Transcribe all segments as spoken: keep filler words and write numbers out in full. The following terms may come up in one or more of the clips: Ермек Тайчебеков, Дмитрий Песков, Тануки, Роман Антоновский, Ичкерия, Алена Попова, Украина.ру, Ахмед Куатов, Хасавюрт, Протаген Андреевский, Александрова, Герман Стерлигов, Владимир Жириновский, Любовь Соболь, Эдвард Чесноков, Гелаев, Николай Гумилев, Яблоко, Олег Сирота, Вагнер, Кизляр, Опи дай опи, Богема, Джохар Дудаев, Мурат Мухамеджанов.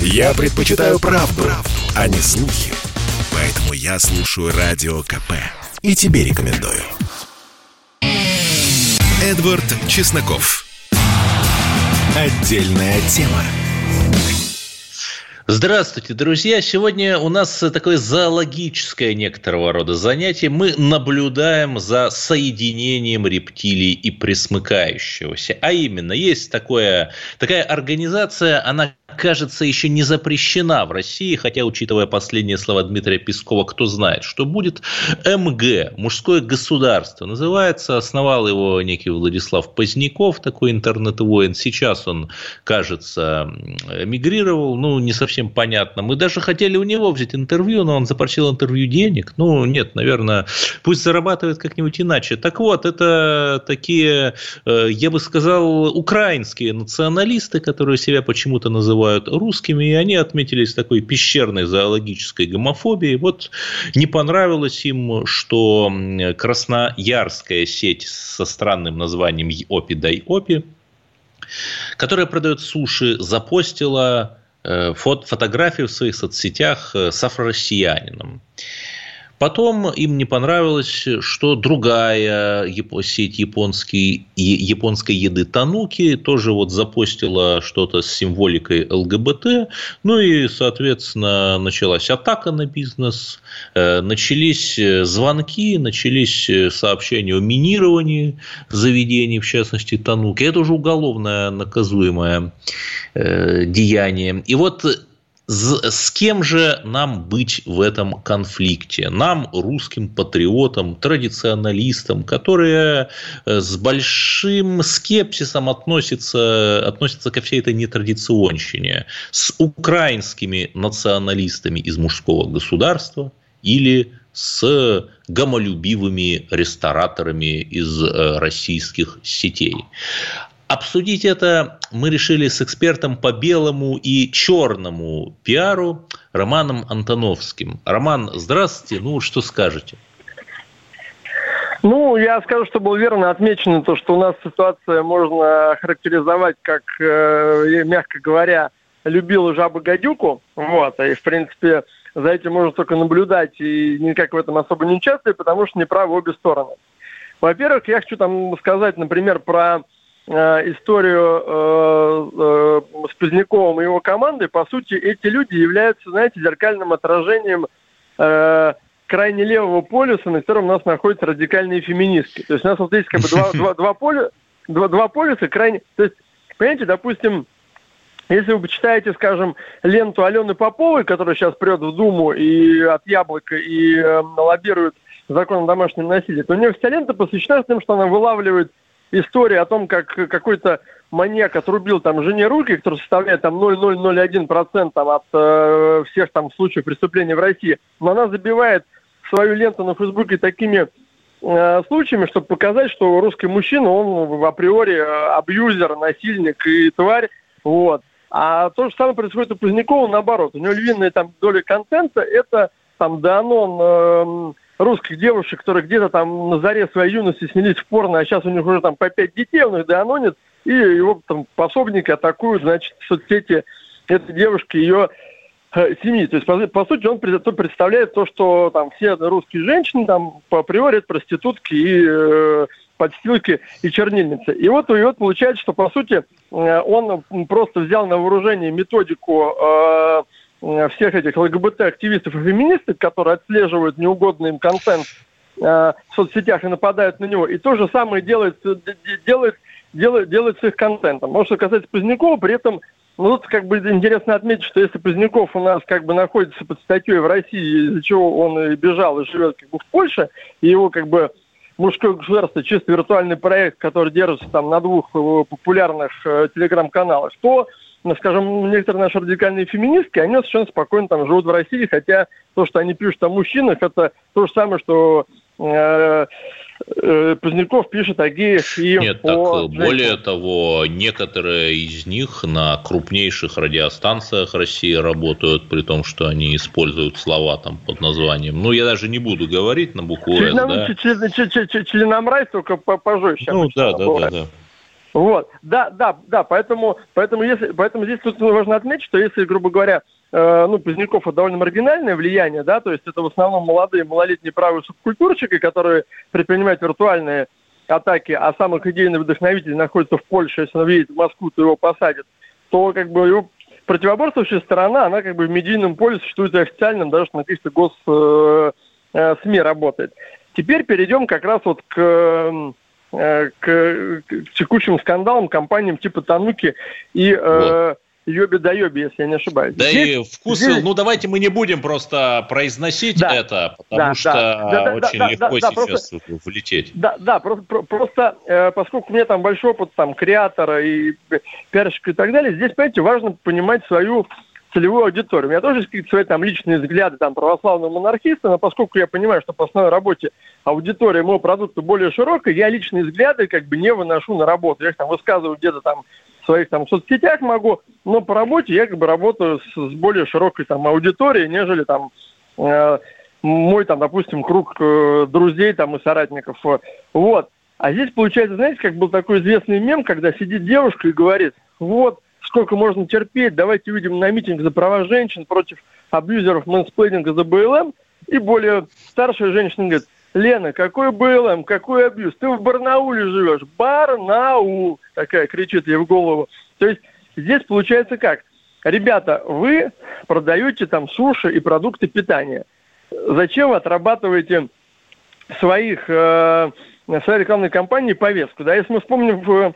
Я предпочитаю правду, правду, а не слухи. Поэтому я слушаю Радио КП. И тебе рекомендую. Эдвард Чесноков. Отдельная тема. Здравствуйте, друзья. Сегодня у нас такое зоологическое некоторого рода занятие. Мы наблюдаем за соединением рептилий и пресмыкающегося. А именно, есть такое, такая организация, она, кажется, еще не запрещена в России, хотя, учитывая последние слова Дмитрия Пескова, кто знает, что будет. эм гэ, мужское государство, называется. Основал его некий Владислав Поздняков, такой интернет-воин. Сейчас он, кажется, эмигрировал, ну, не совсем понятно. Мы даже хотели у него взять интервью, но он запросил интервью денег. Ну, нет, наверное, пусть зарабатывает как-нибудь иначе. Так вот, это такие, я бы сказал, украинские националисты, которые себя почему-то называют русскими, и они отметились такой пещерной зоологической гомофобией. Вот не понравилось им, что красноярская сеть со странным названием «Опи дай опи», которая продает суши, запостила Фот, фотографии в своих соцсетях с афро-россиянином. Потом им не понравилось, что другая сеть японский, японской еды Тануки тоже вот запостила что-то с символикой эл гэ бэ тэ. Ну и, соответственно, началась атака на бизнес, начались звонки, начались сообщения о минировании заведений, в частности, Тануки. Это уже уголовное наказуемое деяние. И вот... С кем же нам быть в этом конфликте? Нам, русским патриотам, традиционалистам, которые с большим скепсисом относятся, относятся ко всей этой нетрадиционщине, с украинскими националистами из мужского государства или с гомолюбивыми рестораторами из российских сетей? Обсудить это мы решили с экспертом по белому и черному пиару Романом Антоновским. Роман, здравствуйте. Ну, что скажете? Ну, я скажу, что было верно отмечено то, что у нас ситуация можно охарактеризовать как, мягко говоря, любила жаба гадюку. Вот. И, в принципе, за этим можно только наблюдать и никак в этом особо не участвовать, потому что неправы обе стороны. Во-первых, я хочу там сказать, например, про... историю э, э, с Поздняковым и его командой. По сути, эти люди являются, знаете, зеркальным отражением э, крайне левого полюса, на котором у нас находятся радикальные феминистки. То есть у нас вот есть как бы два, два, два, поля, два, два полюса крайне... То есть, понимаете, допустим, если вы почитаете, скажем, ленту Алены Поповой, которая сейчас прет в Думу и от Яблока и э, лоббирует закон о домашнем насилии, то у нее вся лента посвящена тем, что она вылавливает история о том, как какой-то маньяк отрубил там жене руки, который составляет там ноль целых ноль ноль один процента там, от э, всех там случаев преступлений в России. Но она забивает свою ленту на Фейсбуке такими э, случаями, чтобы показать, что русский мужчина, он априори абьюзер, насильник и тварь. Вот. А то же самое происходит у Пузнякова наоборот. У него львиная там доля контента, это там Данон... Э, русских девушек, которые где-то там на заре своей юности снялись в порно, а сейчас у них уже там по пять детей, он их доанонит, и его там пособники атакуют, значит, в соцсети этой девушки, ее э, семьи. То есть, по, по сути, он представляет то, что там все русские женщины там по априори проститутки и э, подстилки и чернильницы. И вот, и вот получается, что, по сути, э, он просто взял на вооружение методику э, всех этих эл гэ бэ тэ-активистов и феминисток, которые отслеживают неугодный им контент э, в соцсетях и нападают на него. И то же самое делает, делает, делает, делает с их контентом. Но что касается Позднякова, при этом, ну, тут как бы интересно отметить, что если Поздняков у нас как бы находится под статьей в России, из-за чего он и бежал, и живет как бы в Польше, и его как бы мужское государство, чисто виртуальный проект, который держится там на двух популярных э, телеграм-каналах, то... скажем, некоторые наши радикальные феминистки, они совершенно спокойно там живут в России, хотя то, что они пишут о мужчинах, это то же самое, что э, э, Поздняков пишет о геях и Нет, о... так, более того, некоторые из них на крупнейших радиостанциях России работают, при том, что они используют слова там под названием. Ну, я даже не буду говорить на букву «С», да? Членомразь, только пожестче. Ну, да, да, да, да. Вот, да, да, да, поэтому, поэтому, если, поэтому здесь тут важно отметить, что если, грубо говоря, э, ну, Пузняков это довольно маргинальное влияние, да, то есть это в основном молодые, малолетние правые субкультурщики, которые предпринимают виртуальные атаки, а самых идейных вдохновителей находится в Польше, если он въедет в Москву, то его посадят, то как бы его противоборствующая сторона, она как бы в медийном поле существует и официально, даже на каких-то гос, э, э, СМИ работает. Теперь перейдем как раз вот к... Э, К, к текущим скандалам, компаниям типа Тануки и э, Йоби-да-Йоби, если я не ошибаюсь. Да здесь, и вкусы, здесь... ну давайте мы не будем просто произносить да, это, потому да, что да, очень да, легко да, сейчас да, просто, влететь. Да, да просто, просто э, поскольку у меня там большой опыт там, креатора и пиарщика и так далее, здесь, понимаете, важно понимать свою целевую аудиторию. У меня тоже есть какие-то свои там, личные взгляды там, православного монархиста, но поскольку я понимаю, что по основной работе аудитория моего продукта более широкая, я личные взгляды как бы не выношу на работу. Я их там высказываю где-то там в своих там, соцсетях могу, но по работе я как бы работаю с, с более широкой там, аудиторией, нежели там, э, мой, там, допустим, круг э, друзей там, и соратников. Вот. А здесь, получается, знаете, как был такой известный мем, когда сидит девушка и говорит, вот, сколько можно терпеть, давайте увидим на митинг за права женщин против абьюзеров мэнсплейнинга за бэ эл эм. И более старшая женщина говорит, Лена, какой бэ эл эм, какой абьюз, ты в Барнауле живешь, Барнаул, такая кричит ей в голову. То есть здесь получается как, ребята, вы продаете там суши и продукты питания, зачем вы отрабатываете своих, э, своей рекламной кампании повестку, да, если мы вспомним... В,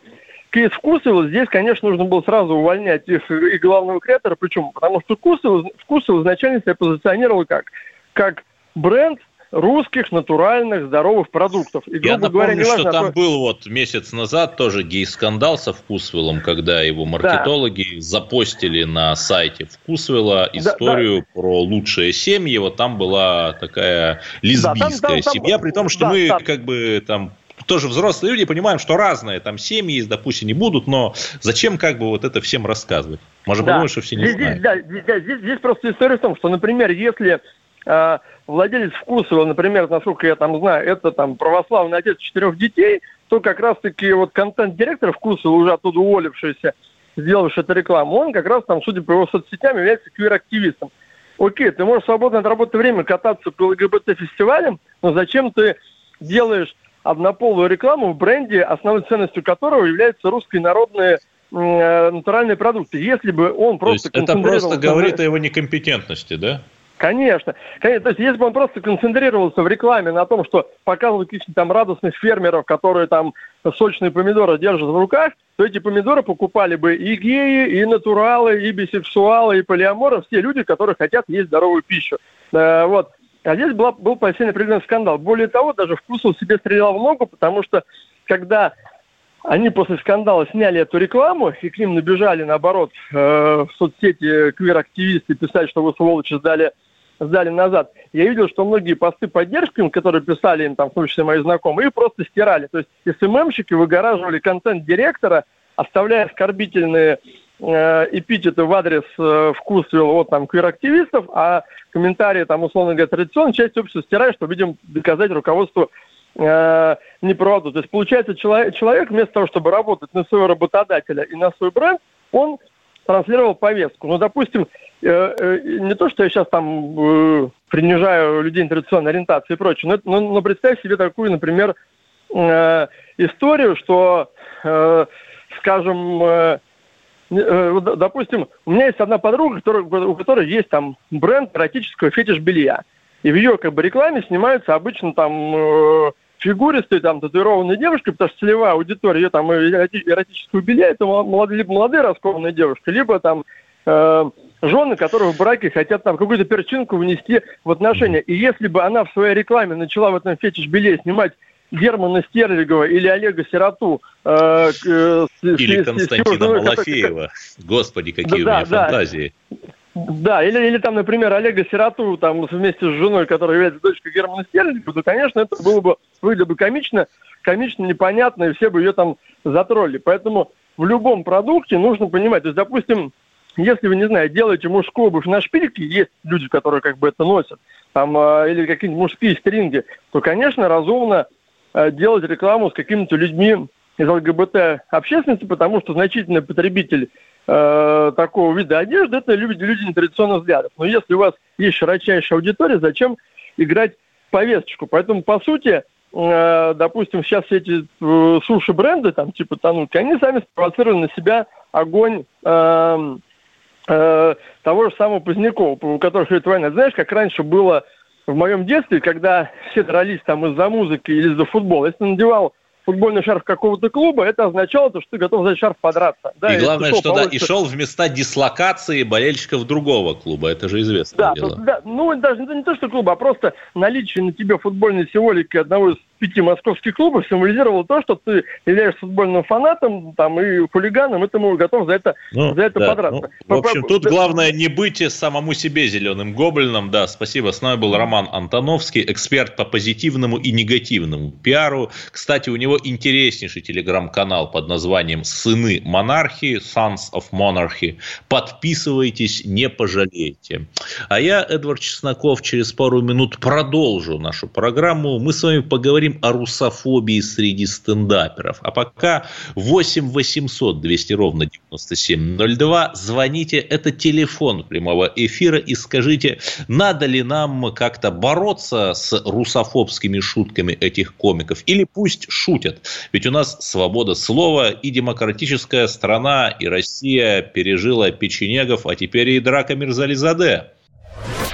Кейс Вкусова, здесь, конечно, нужно было сразу увольнять их и главного креатора. Причем, потому что Вкусова изначально себя позиционировала как? Как бренд русских, натуральных, здоровых продуктов. И, я напомню, говоря, не что важно, там а... был вот месяц назад тоже гей-скандал со Вкусвиллом, когда его маркетологи да. запостили на сайте Вкусвилла историю да, да. про лучшие семьи. Вот там была такая лесбийская да, там, там, семья, там, при том, что да, мы там. как бы там... Тоже взрослые люди, понимаем, что разные там семьи есть, допустим, не будут, но зачем как бы вот это всем рассказывать? Может, да. потому что все не здесь, знают. Да, здесь, здесь, здесь просто история в том, что, например, если э, владелец Вкусова, например, насколько я там знаю, это там православный отец четырех детей, то как раз-таки вот контент-директор Вкусова, уже оттуда уволившийся, сделавший эту рекламу, он как раз там, судя по его соцсетям, является квир-активистом. Окей, ты можешь свободно от работы время кататься по эл гэ бэ тэ-фестивалям, но зачем ты делаешь однополую рекламу в бренде, основной ценностью которого являются русские народные э, натуральные продукты. Если бы он просто концентрировался... Это просто говорит о его некомпетентности, да? Конечно. Конечно. То есть, если бы он просто концентрировался в рекламе на том, что показывал каких-то там радостных фермеров, которые там сочные помидоры держат в руках, то эти помидоры покупали бы и геи, и натуралы, и бисексуалы, и полиаморы, все люди, которые хотят есть здоровую пищу. Э, вот. А здесь была, был поистине определенный скандал. Более того, даже Вкусов себе стрелял в ногу, потому что, когда они после скандала сняли эту рекламу, и к ним набежали, наоборот, э, в соцсети квир-активисты писать, что вы, сволочи, сдали, сдали назад, я видел, что многие посты поддержки, которые писали им, там, в том числе мои знакомые, их просто стирали. То есть эс эм эм-щики выгораживали контент-директора, оставляя оскорбительные... эпитеты в адрес э, Вкусвилла вот там квир-активистов, а комментарии там, условно говоря, традиционно часть общества стирает, чтобы, видимо, доказать руководству э, неправду. То есть, получается, человек, человек вместо того, чтобы работать на своего работодателя и на свой бренд, он транслировал повестку. Ну, допустим, э, э, не то, что я сейчас там э, принижаю людей традиционной ориентации и прочее, но, это, но, но представь себе такую, например, э, историю, что, э, скажем... Э, Допустим, у меня есть одна подруга, которая, у которой есть там бренд эротического фетиш-белья. И в ее как бы рекламе снимаются обычно там э, фигуристые, там, татуированные девушки, потому что целевая аудитория ее там эротического белья это молодые, либо молодые раскованные девушки, либо там э, жены, которые в браке хотят там какую-то перчинку внести в отношения. И если бы она в своей рекламе начала в этом фетиш-белье снимать Германа Стерлигова или Олега Сироту. Э, э, или с, Константина с, Малафеева. Как... Господи, какие да, у меня да, фантазии. Да, или, или там, например, Олега Сироту там, вместе с женой, которая является дочкой Германа Стерлигова, то, конечно, это было бы, выглядело бы комично, комично, непонятно, и все бы ее там затролли. Поэтому в любом продукте нужно понимать. То есть, допустим, если вы, не знаю, делаете мужскую обувь на шпильке, есть люди, которые как бы это носят, там, э, или какие-нибудь мужские стринги, то, конечно, разумно делать рекламу с какими-то людьми из ЛГБТ-общественности, потому что значительный потребитель э, такого вида одежды – это люди, люди нетрадиционных взглядов. Но если у вас есть широчайшая аудитория, зачем играть повесточку? Поэтому, по сути, э, допустим, сейчас эти э, суши-бренды, там, типа «Тануки», они сами спровоцировали на себя огонь э, э, того же самого Позднякова, у которых идет война. Знаешь, как раньше было в моем детстве, когда все дрались там из-за музыки или из-за футбола. Если надевал футбольный шарф какого-то клуба, это означало, то, что ты готов за шарф подраться. Да, и главное, что да, и шел в места дислокации болельщиков другого клуба. Это же известное да, дело. То, да, ну, даже не то, что клуба, а просто наличие на тебе футбольной символики одного из пяти московских клубов символизировало то, что ты являешься футбольным фанатом там, и хулиганом, и ты готов за это, ну, за это да, подраться. Ну, в общем, тут главное не быть самому себе зеленым гоблином. Да, спасибо. С нами был Роман Антоновский, эксперт по позитивному и негативному пиару. Кстати, у него интереснейший телеграм-канал под названием «Сыны монархии», Sons of Monarchy. Подписывайтесь, не пожалеете. А я, Эдвард Чесноков, через пару минут продолжу нашу программу. Мы с вами поговорим о русофобии среди стендаперов. А пока восемь восемьсот двести ровно девяносто семь ноль два. Звоните, это телефон прямого эфира, и скажите, надо ли нам как-то бороться с русофобскими шутками этих комиков. Или пусть шутят. Ведь у нас свобода слова и демократическая страна, и Россия пережила печенегов, а теперь и Идрака Мирзализаде.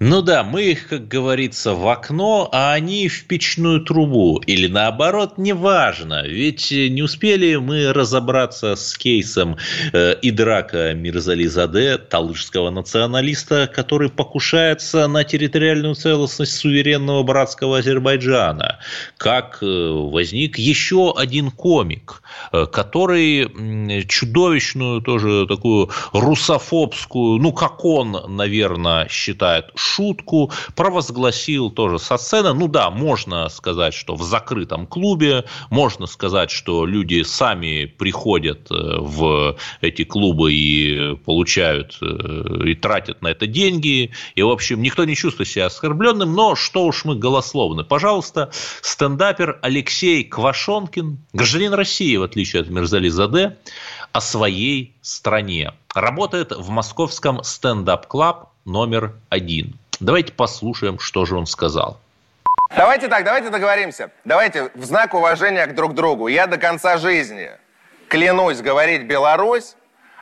Ну да, мы их, как говорится, в окно, а они в печную трубу. Или наоборот, неважно. Ведь не успели мы разобраться с кейсом э, Идрака Мирзализаде, талышского националиста, который покушается на территориальную целостность суверенного братского Азербайджана. Как э, возник еще один комик, э, который чудовищную тоже такую русофобскую, ну как он, наверное, считает, шутку провозгласил тоже со сцены. Ну да, можно сказать, что в закрытом клубе, можно сказать, что люди сами приходят в эти клубы и получают, и тратят на это деньги, и, в общем, никто не чувствует себя оскорбленным, но что уж мы голословны. Пожалуйста, стендапер Алексей Квашонкин, гражданин России, в отличие от Мирзализаде, о своей стране. Работает в московском стендап-клаб номер один. Давайте послушаем, что же он сказал. Давайте так, давайте договоримся. Давайте в знак уважения к друг другу. Я до конца жизни клянусь говорить «Беларусь»,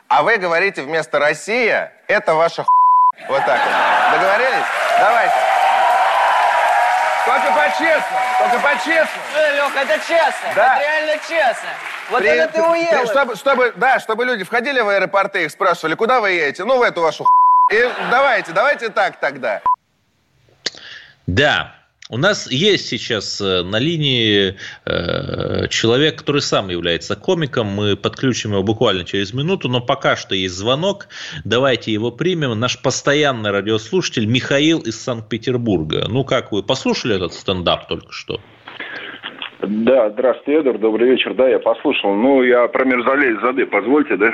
а вы говорите вместо «Россия» — это ваша хуйня. Вот так вот. Договорились? Давайте. Только по-честному, только по-честному. Э, Леха, это честно, да. Это реально честно. Вот при... это ты уехал. Чтобы, чтобы, да, чтобы люди входили в аэропорты, их спрашивали, куда вы едете? Ну, в эту вашу хуйню. И давайте, давайте так тогда. Да, у нас есть сейчас на линии э, человек, который сам является комиком. Мы подключим его буквально через минуту, но пока что есть звонок. Давайте его примем. Наш постоянный радиослушатель Михаил из Санкт-Петербурга. Ну как вы, послушали этот стендап только что? Да, здравствуйте, Эдуард, добрый вечер. Да, я послушал. Ну, я про Мирзализаде, позвольте, да?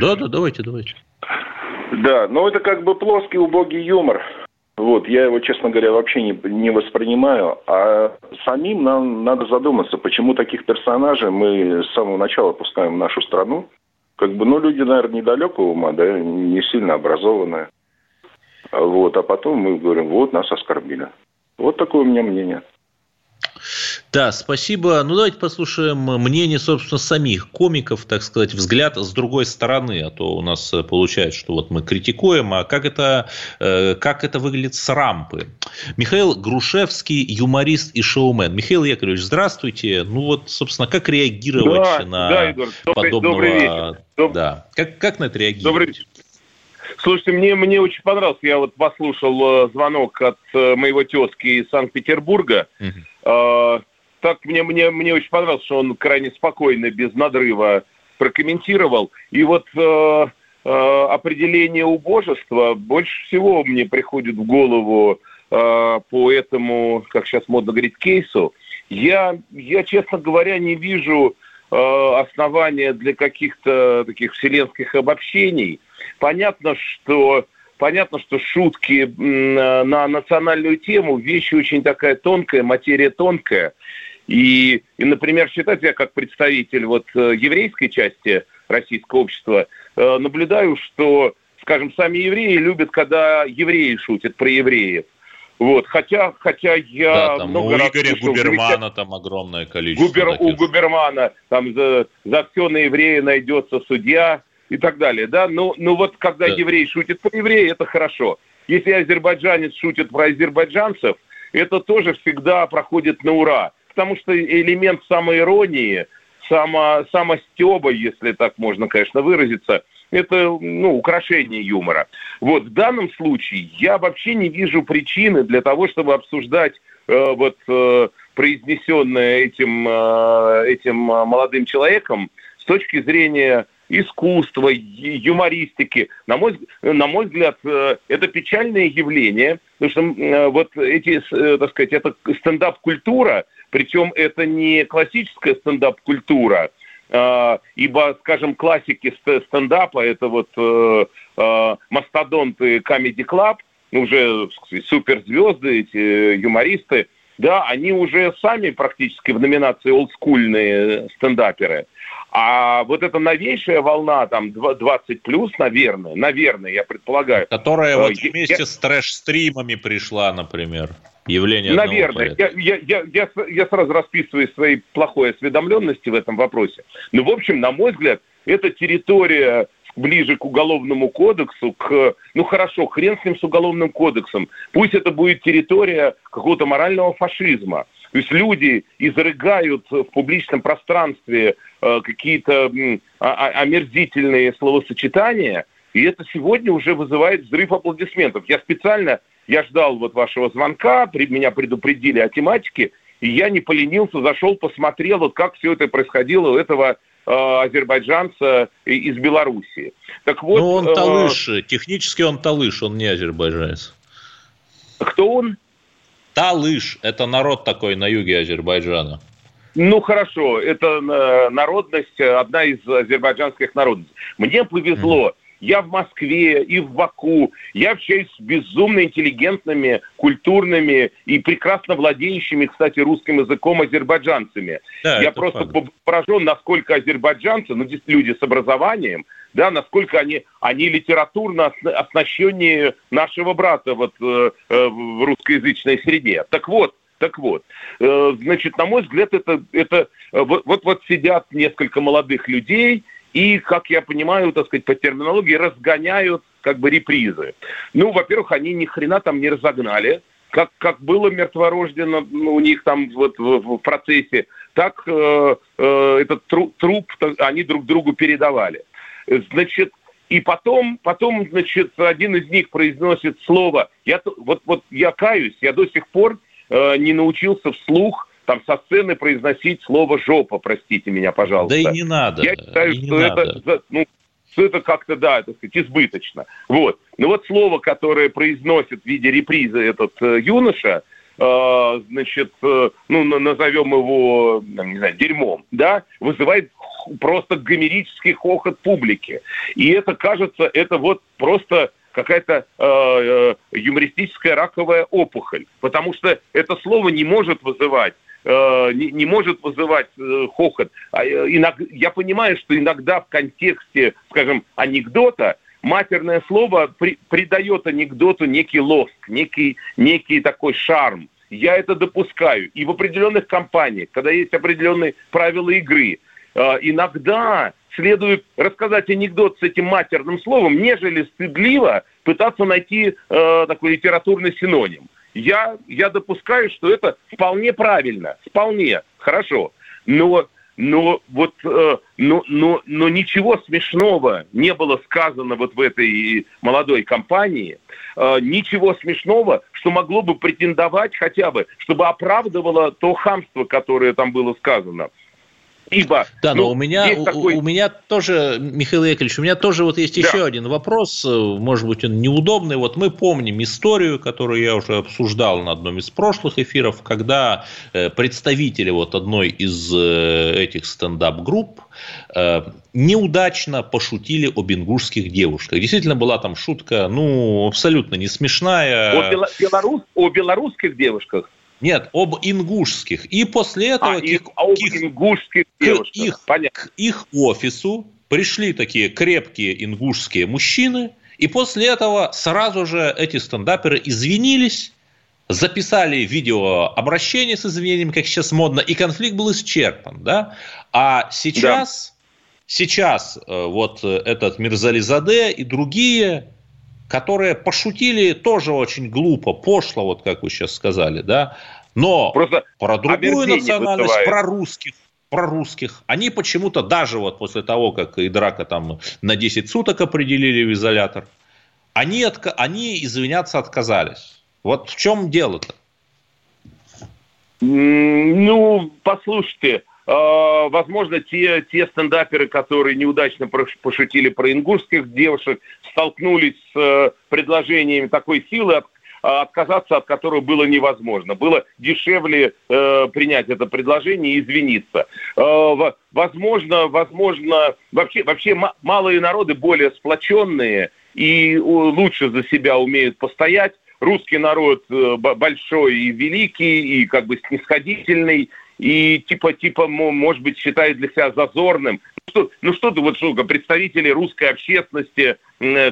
Да, да, давайте, давайте. Да, но это как бы плоский, убогий юмор. Вот, я его, честно говоря, вообще не, не воспринимаю. А самим нам надо задуматься, почему таких персонажей мы с самого начала пускаем в нашу страну. Как бы, ну, люди, наверное, недалекого ума, да, не сильно образованные. Вот, а потом мы говорим, вот, нас оскорбили. Вот такое у меня мнение. Да, спасибо. Ну, давайте послушаем мнение, собственно, самих комиков, так сказать, взгляд с другой стороны. А то у нас получается, что вот мы критикуем, а как это, как это выглядит с рампы. Михаил Грушевский, юморист и шоумен. Михаил Яковлевич, здравствуйте. Ну, вот, собственно, как реагировать да, на да, Эдуард, добрый, подобного... Добрый вечер. Доб... Да. Как, как на это реагировать? Добрый вечер. Слушайте, мне, мне очень понравилось. Я вот послушал э, звонок от э, моего тезки из Санкт-Петербурга. Uh-huh. Э, так мне, мне, мне очень понравилось, что он крайне спокойно, без надрыва прокомментировал. И вот э, э, определение убожества больше всего мне приходит в голову э, по этому, как сейчас модно говорить, кейсу, я, я честно говоря, не вижу э, основания для каких-то таких вселенских обобщений. Понятно, что... Понятно, что шутки на национальную тему, вещь очень такая тонкая, материя тонкая. И, и, например, считать я как представитель вот еврейской части российского общества, наблюдаю, что, скажем, сами евреи любят, когда евреи шутят про евреев. Вот, хотя, хотя я да, там, много у раз... У Игоря слышал, Губермана я... там огромное количество. Губер... У Губермана там за, за все на еврея найдется судья. И так далее, да? Но, но вот когда да. еврей шутит про еврея, это хорошо. Если азербайджанец шутит про азербайджанцев, это тоже всегда проходит на ура. Потому что элемент самоиронии, само, самостёба, если так можно, конечно, выразиться, это, ну, украшение юмора. Вот в данном случае я вообще не вижу причины для того, чтобы обсуждать э, вот, э, произнесённое этим, э, этим молодым человеком с точки зрения... искусства, юмористики. На мой, на мой взгляд, это печальное явление, потому что вот эти, так сказать, это стендап-культура, причем это не классическая стендап-культура, ибо, скажем, классики стендапа, это вот мастодонты Comedy Club, уже суперзвезды, эти юмористы, да, они уже сами практически в номинации олдскульные стендаперы. А вот эта новейшая волна, там, двадцать плюс, наверное, наверное, я предполагаю. Которая вот я, вместе я... с трэш-стримами пришла, например. Явление одного Наверное. Я, я, я, я, я сразу расписываю своей плохой осведомленности в этом вопросе. Ну, в общем, на мой взгляд, это территория... ближе к уголовному кодексу, к, ну хорошо, хрен с ним с уголовным кодексом, пусть это будет территория какого-то морального фашизма. То есть люди изрыгают в публичном пространстве э, какие-то э, омерзительные словосочетания, и это сегодня уже вызывает взрыв аплодисментов. Я специально, я ждал вот вашего звонка, при, меня предупредили о тематике, и я не поленился, зашел, посмотрел, вот как все это происходило у этого азербайджанца из Белоруссии. Так вот, ну, он талыш. Э... Технически он талыш, он не азербайджанец. Кто он? Талыш. Это народ такой на юге Азербайджана. Ну, хорошо. Это народность, одна из азербайджанских народностей. Мне повезло. Mm. Я в Москве и в Баку. Я общаюсь с безумно интеллигентными, культурными и прекрасно владеющими, кстати, русским языком азербайджанцами. Да, я просто факт. поражен, насколько азербайджанцы, ну, здесь люди с образованием, да, насколько они, они литературно оснащеннее нашего брата вот, э, в русскоязычной среде. Так вот, так вот. Э, значит, на мой взгляд, это, это вот, вот сидят несколько молодых людей, и, как я понимаю, так сказать, по терминологии, разгоняют как бы репризы. Ну, во-первых, они ни хрена там не разогнали, как, как было мертворождено у них там вот в, в процессе, так э, э, этот тру, труп они друг другу передавали. Значит, и потом, потом, значит, один из них произносит слово. Я, вот, вот я каюсь, я до сих пор э, не научился вслух там со сцены произносить слово «жопа», простите меня, пожалуйста. Да и не надо. Я считаю, что, не это, надо. Ну, что это как-то, да, так сказать, избыточно. Вот. Но вот слово, которое произносит в виде реприза этот э, юноша, э, значит, э, ну, назовем его, не знаю, дерьмом, да, вызывает просто гомерический хохот публики. И это, кажется, это вот просто... какая-то э, э, юмористическая раковая опухоль, потому что это слово не может вызывать, э, не, не может вызывать э, хохот. А, э, иногда, я понимаю, что иногда в контексте, скажем, анекдота матерное слово при, придает анекдоту некий лоск, некий, некий такой шарм. Я это допускаю. И в определенных компаниях, когда есть определенные правила игры, э, иногда... следует рассказать анекдот с этим матерным словом, нежели стыдливо пытаться найти э, такой литературный синоним. Я, я допускаю, что это вполне правильно, вполне хорошо. Но, но, вот, э, но, но, но ничего смешного не было сказано вот в этой молодой компании. Э, ничего смешного, что могло бы претендовать хотя бы, чтобы оправдывало то хамство, которое там было сказано. Ибо, да, ну, но у меня, у, такой... у меня тоже, Михаил Яковлевич, у меня тоже вот есть да. еще один вопрос, может быть, он неудобный. Вот мы помним историю, которую я уже обсуждал на одном из прошлых эфиров, когда представители вот одной из этих стендап-групп неудачно пошутили о ингушских девушках. Действительно, была там шутка, ну, абсолютно не смешная. О, бело- белорус... о белорусских девушках? Нет, об ингушских. И после этого а, к, их, а к, их, к их офису пришли такие крепкие ингушские мужчины. И после этого сразу же эти стендаперы извинились, записали видеообращение с извинениями, как сейчас модно, и конфликт был исчерпан. Да? А сейчас, да. сейчас вот этот Мирзализаде и другие... которые пошутили тоже очень глупо, пошло, вот как вы сейчас сказали, да, но просто про другую национальность, вызывает. про русских, про русских, они почему-то даже вот после того, как Идрака там на десять суток определили в изолятор, они, отка- они извиняться отказались. Вот в чем дело-то? Ну, послушайте, возможно, те, те стендаперы, которые неудачно пошутили про ингушских девушек, столкнулись с предложениями такой силы, отказаться от которого было невозможно. Было дешевле э, принять это предложение и извиниться. Э, возможно, возможно, вообще, вообще малые народы более сплоченные и лучше за себя умеют постоять. Русский народ большой и великий, и как бы снисходительный, и типа, типа, может быть, считает для себя зазорным. Ну что ты, вот шутка, представители русской общественности,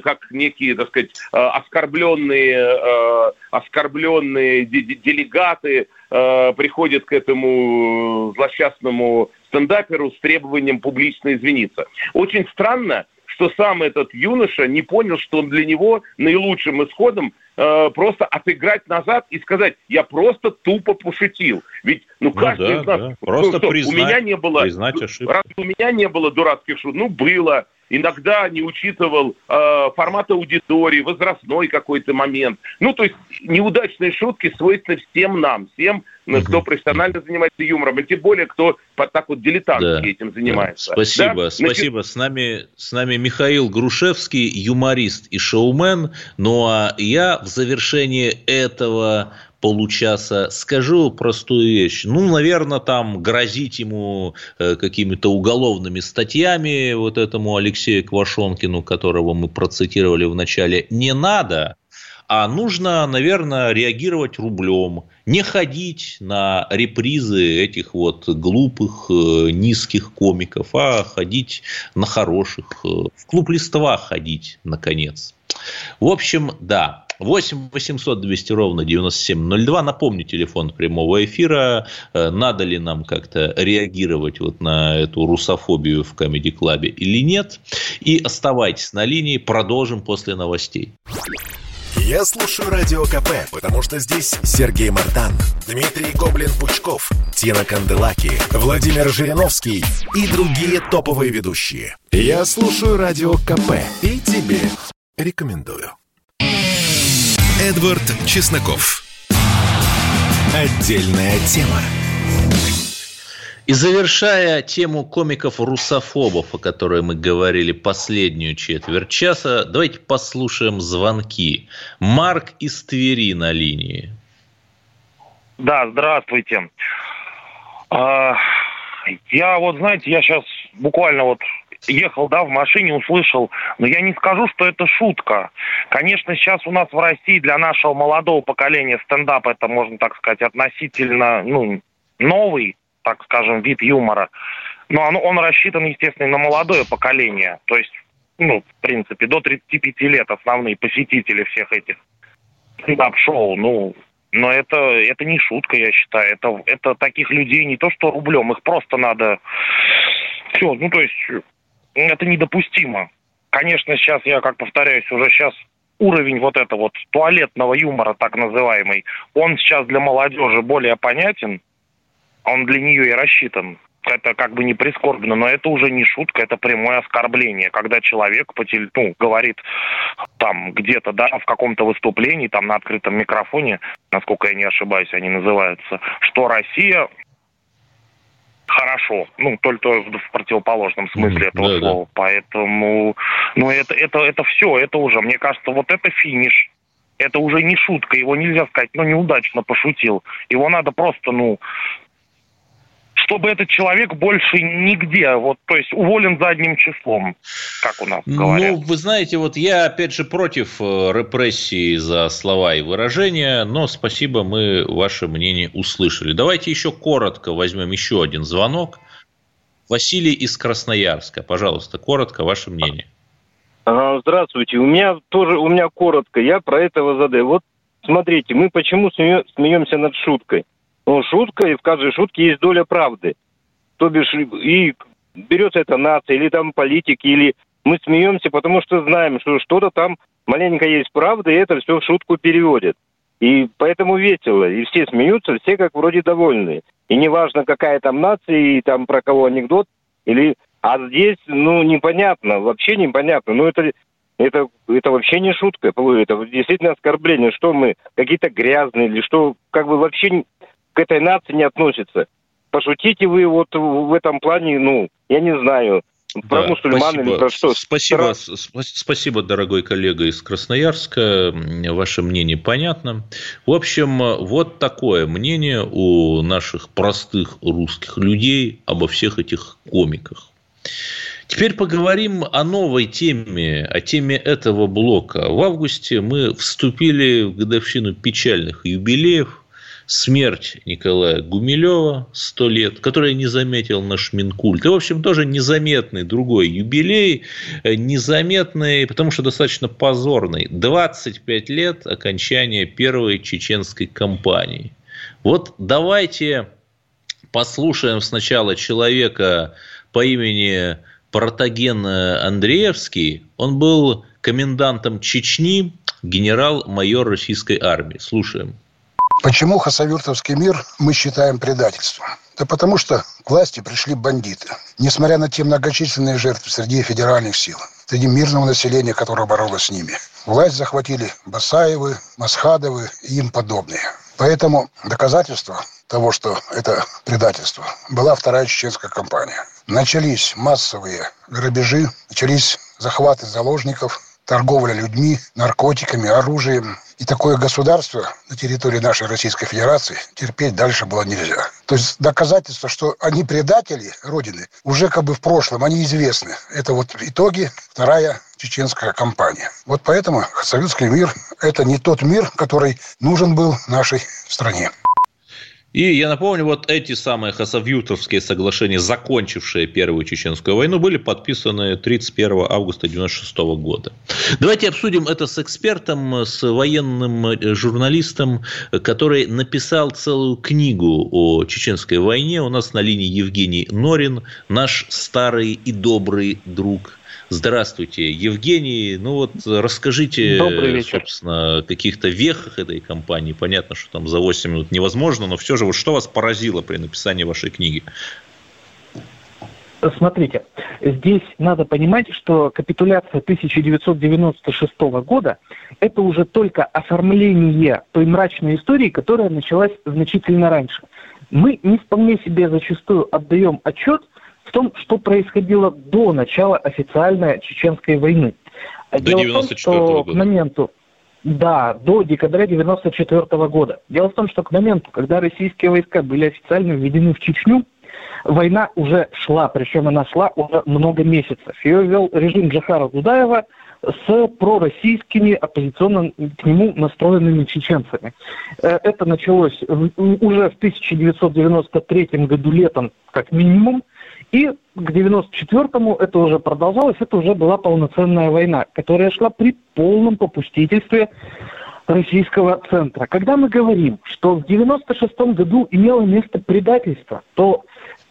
как некие, так сказать, оскорбленные, оскорбленные делегаты приходят к этому злосчастному стендаперу с требованием публично извиниться. Очень странно, что сам этот юноша не понял, что для него наилучшим исходом просто отыграть назад и сказать, я просто тупо пошутил. Ведь, ну, каждый ну, да, из нас... Да. Просто ну, что, признать, у меня не было, признать ошибку. Раз у меня не было дурацких шуток, ну, было. Иногда не учитывал э, формат аудитории, возрастной какой-то момент. Ну, то есть неудачные шутки свойственны всем нам, всем, угу. кто профессионально занимается юмором, и тем более, кто вот так вот дилетантски да. этим занимается. Да. Спасибо, да? спасибо. Значит... С нами, с нами Михаил Грушевский, юморист и шоумен. Ну, а я... В завершении этого получаса скажу простую вещь. Ну, наверное, там грозить ему какими-то уголовными статьями вот этому Алексею Квашонкину, которого мы процитировали в начале, не надо, а нужно, наверное, реагировать рублем, не ходить на репризы этих вот глупых, низких комиков, а ходить на хороших, в клуб Листва ходить, наконец. В общем, да. восемь восемьсот двести ровно девяносто семь ноль два. Напомню, телефон прямого эфира. Надо ли нам как-то реагировать вот на эту русофобию в Comedy Club или нет? И оставайтесь на линии. Продолжим после новостей. Я слушаю Радио КП, потому что здесь Сергей Мартан, Дмитрий Гоблин-Пучков, Тина Канделаки, Владимир Жириновский и другие топовые ведущие. Я слушаю Радио КП и тебе рекомендую. Эдвард Чесноков. Отдельная тема. И завершая тему комиков-русофобов, о которой мы говорили последнюю четверть часа, давайте послушаем звонки. Марк из Твери на линии. Да, здравствуйте. Я вот, знаете, я сейчас буквально вот... ехал, да, в машине, услышал. Но я не скажу, что это шутка. Конечно, сейчас у нас в России для нашего молодого поколения стендап это, можно так сказать, относительно, ну, новый, так скажем, вид юмора. Но он, он рассчитан, естественно, на молодое поколение. То есть, ну, в принципе, до тридцати пяти лет основные посетители всех этих стендап-шоу, ну... Но это, это не шутка, я считаю. Это, это таких людей не то что рублем, их просто надо... Все, ну то есть это недопустимо. Конечно, сейчас, я как повторяюсь, уже сейчас уровень вот этого вот туалетного юмора, так называемый, он сейчас для молодежи более понятен, он для нее и рассчитан. Это как бы не прискорбно, но это уже не шутка, это прямое оскорбление, когда человек по теле, ну, говорит там где-то, да, в каком-то выступлении, там на открытом микрофоне, насколько я не ошибаюсь, они называются, что Россия хорошо. Ну, только в противоположном смысле mm-hmm. этого да, слова. Да. Поэтому, ну, это, это, это все, это уже, мне кажется, вот это финиш. Это уже не шутка, его нельзя сказать, ну, неудачно пошутил. Его надо просто, ну, чтобы этот человек больше нигде, вот, то есть уволен задним числом, как у нас говорят. Ну, вы знаете, вот я, опять же, против репрессий за слова и выражения, но спасибо, мы ваше мнение услышали. Давайте еще коротко возьмем еще один звонок. Василий из Красноярска, пожалуйста, коротко ваше мнение. Здравствуйте. У меня тоже, у меня коротко. Я про этого задаю. Вот смотрите, мы почему смеемся над шуткой? Ну, шутка, и в каждой шутке есть доля правды. То бишь, и берется эта нация, или там политики, или мы смеемся, потому что знаем, что что-то там маленько есть правда, и это все в шутку переводят. И поэтому весело. И все смеются, все как вроде довольны. И неважно, какая там нация, и там про кого анекдот, или... А здесь, ну, непонятно, вообще непонятно. Ну, это, это, это вообще не шутка. Это действительно оскорбление. Что мы, какие-то грязные, или что, как бы вообще к этой нации не относится. Пошутите вы вот в этом плане, ну, я не знаю, про да, мусульман спасибо. Или про что. Спасибо, Стар... спасибо, дорогой коллега из Красноярска. Ваше мнение понятно. В общем, вот такое мнение у наших простых русских людей обо всех этих комиках. Теперь поговорим о новой теме, о теме этого блока. В августе мы вступили в годовщину печальных юбилеев. Смерть Николая Гумилева, сто лет, который не заметил наш Минкульт. И, в общем, тоже незаметный другой юбилей, незаметный, потому что достаточно позорный. двадцать пять лет окончания первой чеченской кампании. Вот давайте послушаем сначала человека по имени Протаген Андреевский. Он был комендантом Чечни, генерал-майор российской армии. Слушаем. Почему хасавюртовский мир мы считаем предательством? Да потому что к власти пришли бандиты. Несмотря на те многочисленные жертвы среди федеральных сил, среди мирного населения, которое боролось с ними, власть захватили Басаевы, Масхадовы и им подобные. Поэтому доказательство того, что это предательство, была Вторая чеченская кампания. Начались массовые грабежи, начались захваты заложников, торговля людьми, наркотиками, оружием. И такое государство на территории нашей Российской Федерации терпеть дальше было нельзя. То есть доказательство, что они предатели Родины, уже как бы в прошлом, они известны. Это вот итоги Вторая чеченская кампания. Вот поэтому советский мир – это не тот мир, который нужен был нашей стране. И я напомню, вот эти самые хасавюртовские соглашения, закончившие Первую Чеченскую войну, были подписаны тридцать первого августа девяносто шестого года. Давайте обсудим это с экспертом, с военным журналистом, который написал целую книгу о чеченской войне. У нас на линии Евгений Норин, наш старый и добрый друг. Здравствуйте, Евгений. Ну вот расскажите, собственно, о каких-то вехах этой кампании. Понятно, что там за восемь минут невозможно, но все же вот что вас поразило при написании вашей книги? Смотрите, здесь надо понимать, что капитуляция тысяча девятьсот девяносто шестого года – это уже только оформление той мрачной истории, которая началась значительно раньше. Мы не вполне себе зачастую отдаем отчет в том, что происходило до начала официальной чеченской войны. Дело в том, что к моменту, да, до декабря девяносто четвёртого года. Дело в том, что к моменту, когда российские войска были официально введены в Чечню, война уже шла, причем она шла уже много месяцев. Ее вел режим Джохара Дудаева с пророссийскими оппозиционно к нему настроенными чеченцами. Это началось уже в тысяча девятьсот девяносто третьем году летом, как минимум, и к девяносто четвёртому это уже продолжалось, это уже была полноценная война, которая шла при полном попустительстве российского центра. Когда мы говорим, что в девяносто шестом году имело место предательство, то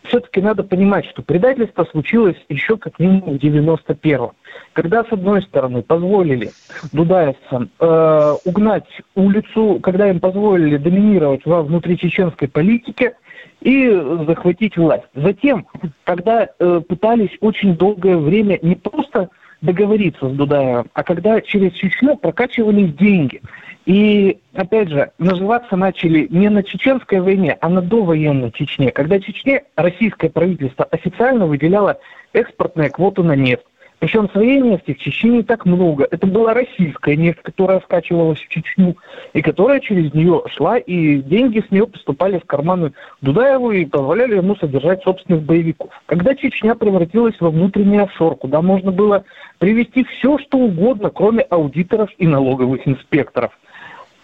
все-таки надо понимать, что предательство случилось еще как минимум в девяносто первом. Когда, с одной стороны, позволили дудаевцам э, угнать улицу, когда им позволили доминировать во внутричеченской политике и захватить власть. Затем, когда э, пытались очень долгое время не просто договориться с Дудаевым, а когда через Чечню прокачивались деньги. И, опять же, наживаться начали не на чеченской войне, а на довоенной Чечне, когда Чечне российское правительство официально выделяло экспортные квоты на нефть. Причем своей нефти в Чечне не так много. Это была российская нефть, которая скачивалась в Чечню, и которая через нее шла, и деньги с нее поступали в карманы Дудаеву и позволяли ему содержать собственных боевиков. Когда Чечня превратилась во внутренний офшор, куда можно было привести все, что угодно, кроме аудиторов и налоговых инспекторов.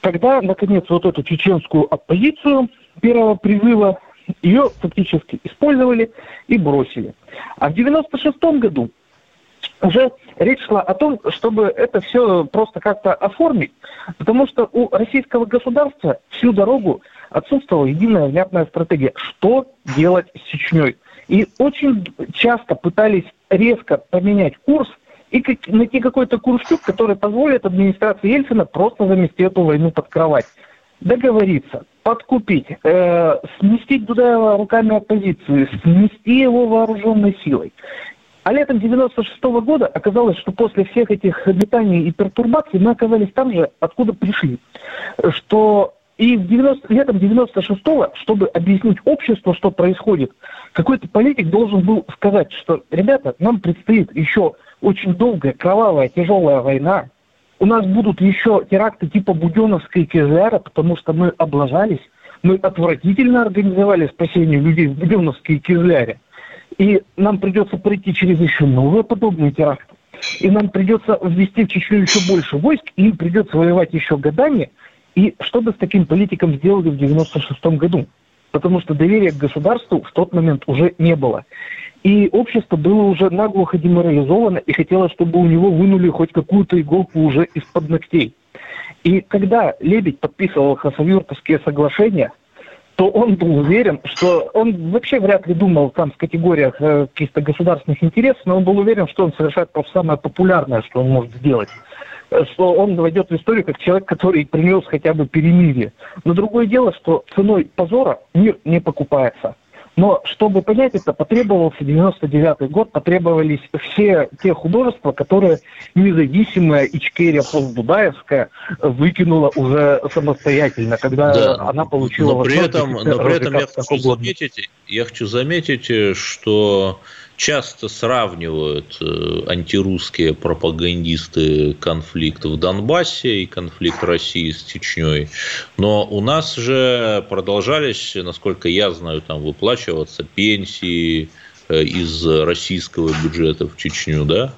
Когда, наконец, вот эту чеченскую оппозицию первого призыва, ее фактически использовали и бросили. А в девяносто шестом году уже речь шла о том, чтобы это все просто как-то оформить, потому что у российского государства всю дорогу отсутствовала единая внятная стратегия, что делать с Чечней. И очень часто пытались резко поменять курс, и найти какой-то курсчук, который позволит администрации Ельцина просто замести эту войну под кровать. Договориться, подкупить, э, сместить Дудаева руками оппозиции, смести его вооруженной силой. А летом девяносто шестого года оказалось, что после всех этих метаний и пертурбаций мы оказались там же, откуда пришли. Что и в девяносто, летом девяносто шестого, чтобы объяснить обществу, что происходит, какой-то политик должен был сказать, что, ребята, нам предстоит еще очень долгая, кровавая, тяжелая война. У нас будут еще теракты типа Буденновской КЗР, потому что мы облажались. Мы отвратительно организовали спасение людей в Буденновской Кизляре. И нам придется пройти через еще новые подобные теракты. И нам придется ввести в Чечню еще больше войск, и им придется воевать еще годами. И что бы с таким политиком сделали в девяносто шестом году? Потому что доверия к государству в тот момент уже не было. И общество было уже наглухо деморализовано и хотело, чтобы у него вынули хоть какую-то иголку уже из-под ногтей. И когда Лебедь подписывал Хасавюртовские соглашения, то он был уверен, что он вообще вряд ли думал там в категориях э, каких-то государственных интересов, но он был уверен, что он совершает просто самое популярное, что он может сделать. Что он войдет в историю как человек, который принес хотя бы перемирие. Но другое дело, что ценой позора мир не покупается. Но чтобы понять это, потребовался девяносто девятый год, потребовались все те художества, которые независимая Ичкерия Постдудаевская выкинула уже самостоятельно, когда да, она получила... Но при этом, но при этом я, хочу заметить, я хочу заметить, что часто сравнивают антирусские пропагандисты конфликт в Донбассе и конфликт России с Чечней. Но у нас же продолжались, насколько я знаю, там выплачиваться пенсии из российского бюджета в Чечню, да?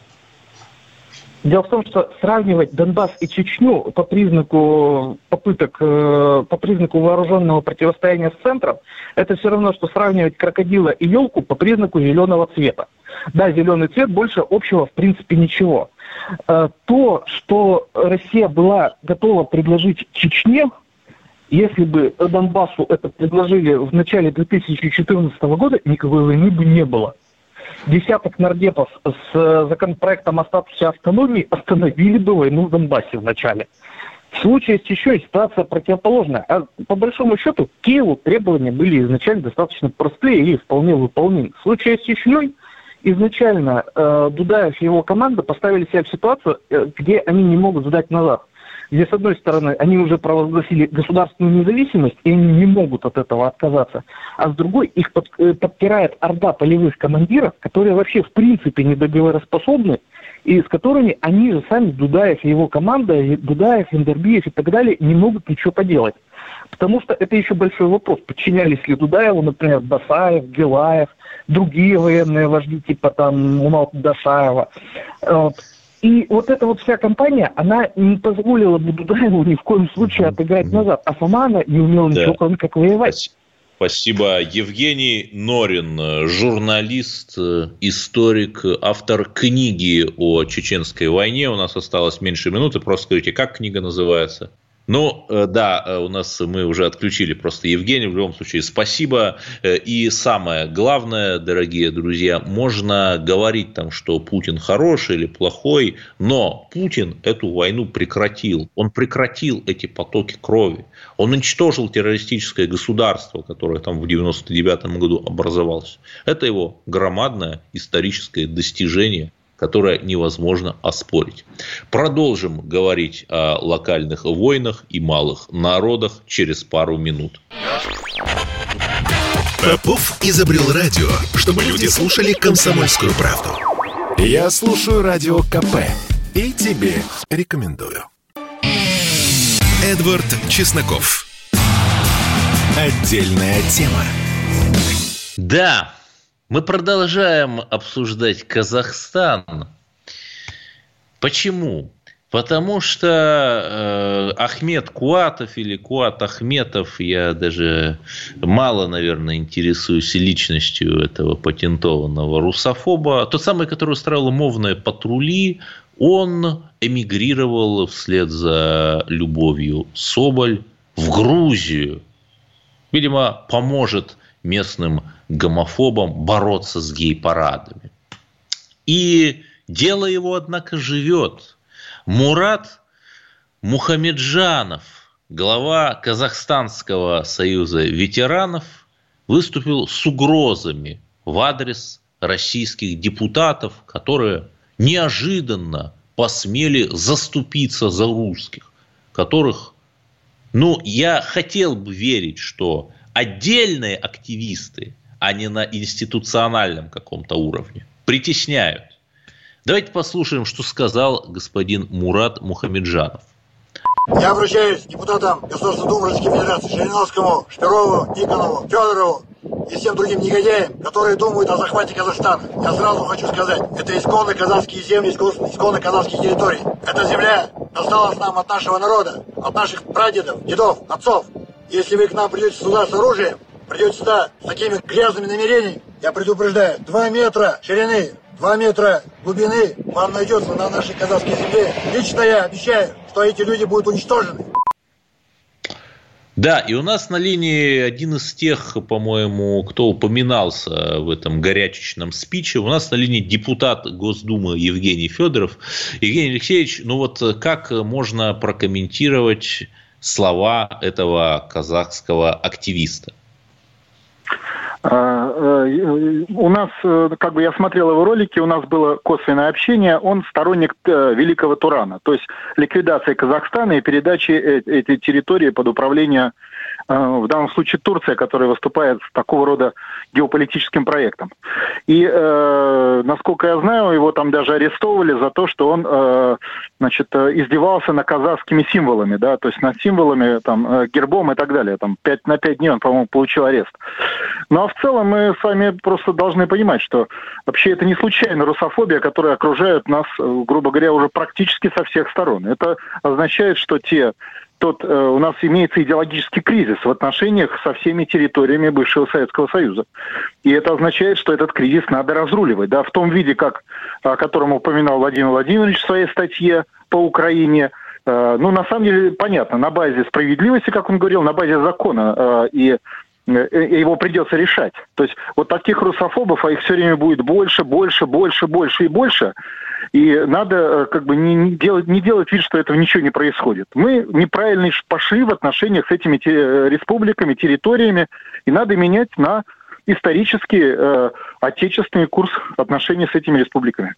Дело в том, что сравнивать Донбасс и Чечню по признаку попыток, по признаку вооруженного противостояния с центром, это все равно, что сравнивать крокодила и елку по признаку зеленого цвета. Да, зеленый цвет, больше общего в принципе ничего. То, что Россия была готова предложить Чечне, если бы Донбассу это предложили в начале две тысячи четырнадцатого года, никакой войны бы не было. Десяток нардепов с законопроектом о статусе автономии остановили бы войну в Донбассе в начале. В случае с Чечней ситуация противоположная. А по большому счету Киеву требования были изначально достаточно простые и вполне выполнимы. В случае с Чечней изначально э, Дудаев и его команда поставили себя в ситуацию, э, где они не могут сдать назад. Где, с одной стороны, они уже провозгласили государственную независимость, и они не могут от этого отказаться. А с другой, их под, подпирает орда полевых командиров, которые вообще в принципе недоговороспособны, и с которыми они же сами, Дудаев и его команда, и Дудаев, Индербиев и так далее, не могут ничего поделать. Потому что это еще большой вопрос, подчинялись ли Дудаеву, например, Басаев, Гелаев, другие военные вожди, типа там Умара Дашаева. И вот эта вот вся компания, она не позволила бы Дудаеву ни в коем случае отыграть назад. А сама она не умела да. ничего, кроме как воевать. Спасибо. Евгений Норин, журналист, историк, автор книги о чеченской войне. У нас осталось меньше минуты. Просто скажите, как книга называется? Ну, да, у нас мы уже отключили просто Евгения. В любом случае, спасибо. И самое главное, дорогие друзья, можно говорить там, что Путин хороший или плохой, но Путин эту войну прекратил. Он прекратил эти потоки крови. Он уничтожил террористическое государство, которое там в девяносто девятом году образовалось. Это его громадное историческое достижение, которое невозможно оспорить. Продолжим говорить о локальных войнах и малых народах через пару минут. Попов изобрел радио, чтобы люди слушали «Комсомольскую правду». Я слушаю Радио КП и тебе рекомендую. Эдвард Чесноков. Отдельная тема. Да, мы продолжаем обсуждать Казахстан. Почему? Потому что э, Ахмед Куатов или Куат Ахметов, я даже мало, наверное, интересуюсь личностью этого патентованного русофоба, тот самый, который устраивал мовные патрули, он эмигрировал вслед за Любовью Соболь в Грузию. Видимо, поможет местным гомофобам бороться с гей-парадами. И дело его, однако, живет. Мурат Мухамеджанов, глава Казахстанского союза ветеранов, выступил с угрозами в адрес российских депутатов, которые неожиданно посмели заступиться за русских, которых, ну, я хотел бы верить, что отдельные активисты, а не на институциональном каком-то уровне, притесняют. Давайте послушаем, что сказал господин Мурат Мухамеджанов. Я обращаюсь к депутатам Государственной Думы Российской Федерации Жириновскому, Шпирову, Никонову, Федорову и всем другим негодяям, которые думают о захвате Казахстана. Я сразу хочу сказать, это исконно казахские земли, исконно казахские территории. Эта земля досталась нам от нашего народа, от наших прадедов, дедов, отцов. Если вы к нам придете сюда с оружием, придете сюда с такими грязными намерениями, я предупреждаю, два метра ширины, два метра глубины вам найдется на нашей казахской земле. Лично я обещаю, что эти люди будут уничтожены. Да, и у нас на линии один из тех, по-моему, кто упоминался в этом горячечном спиче. У нас на линии депутат Госдумы Евгений Федоров. Евгений Алексеевич, ну вот как можно прокомментировать слова этого казахского активиста? У нас, как бы я смотрел его ролики, у нас было косвенное общение, он сторонник Великого Турана, то есть ликвидации Казахстана и передачи этой территории под управление, в данном случае, Турция, которая выступает с такого рода геополитическим проектом. И, э, насколько я знаю, его там даже арестовывали за то, что он э, значит, издевался над казахскими символами, да, то есть над символами, там, гербом и так далее. Там, пять, на пять дней он, по-моему, получил арест. Ну а в целом мы с вами просто должны понимать, что вообще это не случайно русофобия, которая окружает нас, грубо говоря, уже практически со всех сторон. Это означает, что те... Тот, э, у нас имеется идеологический кризис в отношениях со всеми территориями бывшего Советского Союза. И это означает, что этот кризис надо разруливать. Да, в том виде, как, о котором упоминал Владимир Владимирович в своей статье по Украине. Э, ну, на самом деле, понятно, на базе справедливости, как он говорил, на базе закона э, и... его придется решать. То есть вот таких русофобов, а их все время будет больше, больше, больше, больше и больше. И надо как бы не, не, делать, не делать вид, что этого ничего не происходит. Мы неправильно пошли в отношениях с этими те, республиками, территориями, и надо менять на исторический э, отечественный курс отношений с этими республиками.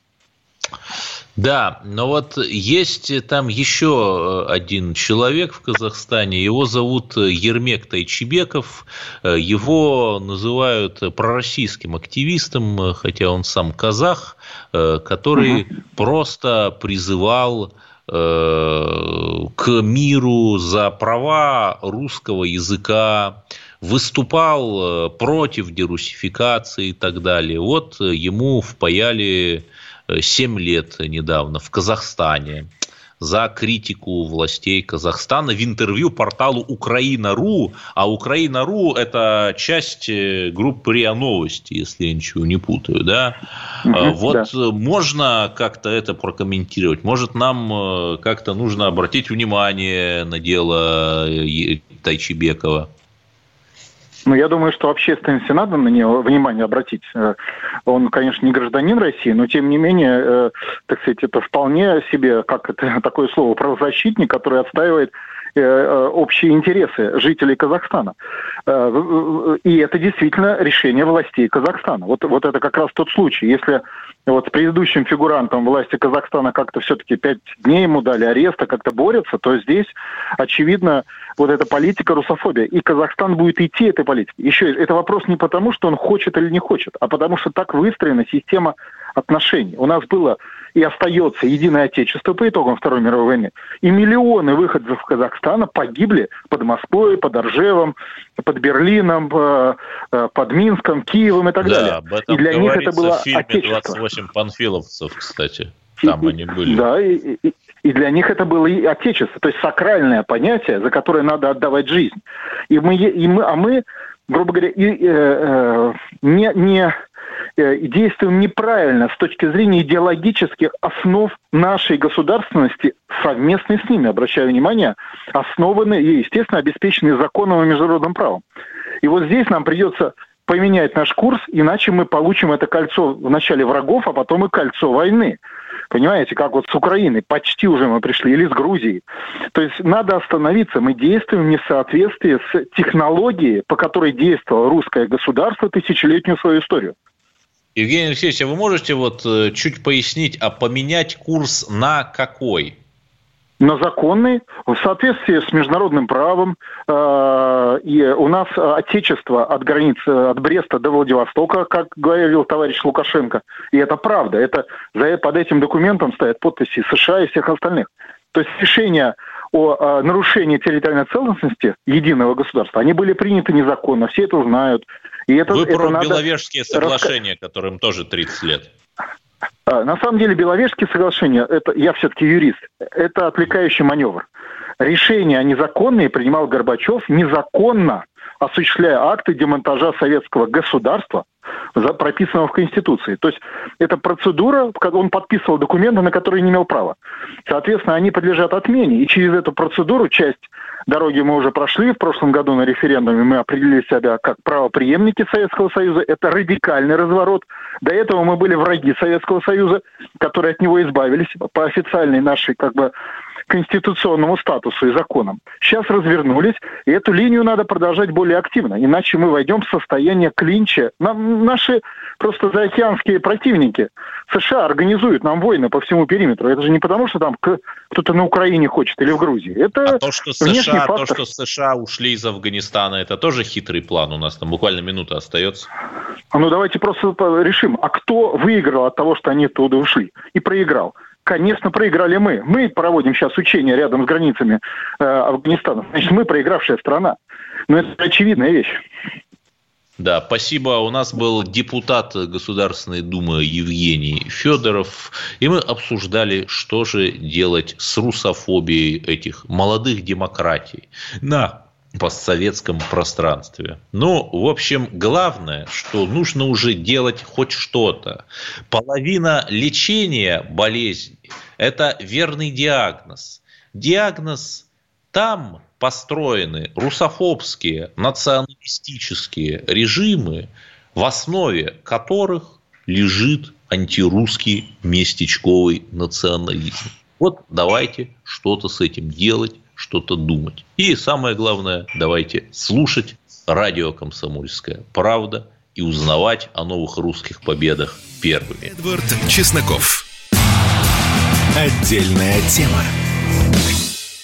Да, но вот есть там еще один человек в Казахстане, его зовут Ермек Тайчебеков, его называют пророссийским активистом, хотя он сам казах, который угу. просто призывал к миру за права русского языка, выступал против дерусификации и так далее. Вот ему впаяли... семь лет недавно в Казахстане за критику властей Казахстана в интервью порталу Украина точка ру. А Украина точка ру – это часть группы РИА Новости, если я ничего не путаю. Да? Mm-hmm, вот да. Можно как-то это прокомментировать? Может, нам как-то нужно обратить внимание на дело Тайчебекова? Ну, я думаю, что общественности надо на него внимание обратить. Он, конечно, не гражданин России, но, тем не менее, так сказать, это вполне себе, как это, такое слово, правозащитник, который отстаивает общие интересы жителей Казахстана. И это действительно решение властей Казахстана. Вот, вот это как раз тот случай. Если вот с предыдущим фигурантом власти Казахстана как-то все-таки пять дней ему дали ареста, как-то борются, то здесь, очевидно, вот эта политика русофобия. И Казахстан будет идти этой политикой. Еще это вопрос не потому, что он хочет или не хочет, а потому что так выстроена система отношений. У нас было и остается единое отечество по итогам Второй мировой войны. И миллионы выходцев из Казахстана погибли под Москвой, под Ржевом, под Берлином, под Минском, Киевом и так далее. Да, об этом и для них это было в фильме отечество. двадцать восемь панфиловцев, кстати. Там и, они были. Да, и, и, и для них это было и отечество. То есть сакральное понятие, за которое надо отдавать жизнь. И мы, и мы, а мы, грубо говоря, и, э, э, не... не действуем неправильно с точки зрения идеологических основ нашей государственности, совместно с ними, обращаю внимание, основаны и, естественно, обеспечены законом и международным правом. И вот здесь нам придется поменять наш курс, иначе мы получим это кольцо вначале врагов, а потом и кольцо войны. Понимаете, как вот с Украиной почти уже мы пришли, или с Грузией. То есть надо остановиться. Мы действуем не в соответствии с технологией, по которой действовало русское государство тысячелетнюю свою историю. Евгений Алексеевич, а вы можете вот чуть пояснить, а поменять курс на какой? На законный, в соответствии с международным правом, э, и у нас отечество от границы, от Бреста до Владивостока, как говорил товарищ Лукашенко, и это правда, это за, под этим документом стоят подписи США и всех остальных. То есть решение о э, нарушении территориальной целостности единого государства, они были приняты незаконно, все это знают. И это, Вы это про надо... Беловежские соглашения, Раска... которым тоже тридцать лет. На самом деле Беловежские соглашения, это, я все-таки юрист, это отвлекающий маневр. Решения незаконные принимал Горбачев, незаконно осуществляя акты демонтажа советского государства, прописанного в Конституции. То есть это процедура, он подписывал документы, на которые не имел права. Соответственно, они подлежат отмене. И через эту процедуру часть дороги мы уже прошли. В прошлом году на референдуме мы определили себя как правопреемники Советского Союза. Это радикальный разворот. До этого мы были враги Советского Союза, которые от него избавились по официальной нашей, как бы, конституционному статусу и законам. Сейчас развернулись, и эту линию надо продолжать более активно, иначе мы войдем в состояние клинча. Нам наши просто заокеанские противники США организуют нам войны по всему периметру. Это же не потому, что там кто-то на Украине хочет или в Грузии. Это а то, что США, то, что США ушли из Афганистана, это тоже хитрый план. У нас там буквально минута остается. Ну давайте просто решим, а кто выиграл от того, что они оттуда ушли и проиграл? Конечно, проиграли мы. Мы проводим сейчас учения рядом с границами э, Афганистана. Значит, мы проигравшая страна. Но это очевидная вещь. Да, спасибо. У нас был депутат Государственной Думы Евгений Федоров. И мы обсуждали, что же делать с русофобией этих молодых демократий на постсоветском пространстве. Ну, в общем, главное, что нужно уже делать хоть что-то. Половина лечения болезни – это верный диагноз. Диагноз там построены русофобские, националистические режимы, в основе которых лежит антирусский местечковый национализм. Вот давайте что-то с этим делать, что-то думать. И самое главное, давайте слушать радио «Комсомольская правда» и узнавать о новых русских победах первыми. Эдвард Чесноков. Отдельная тема.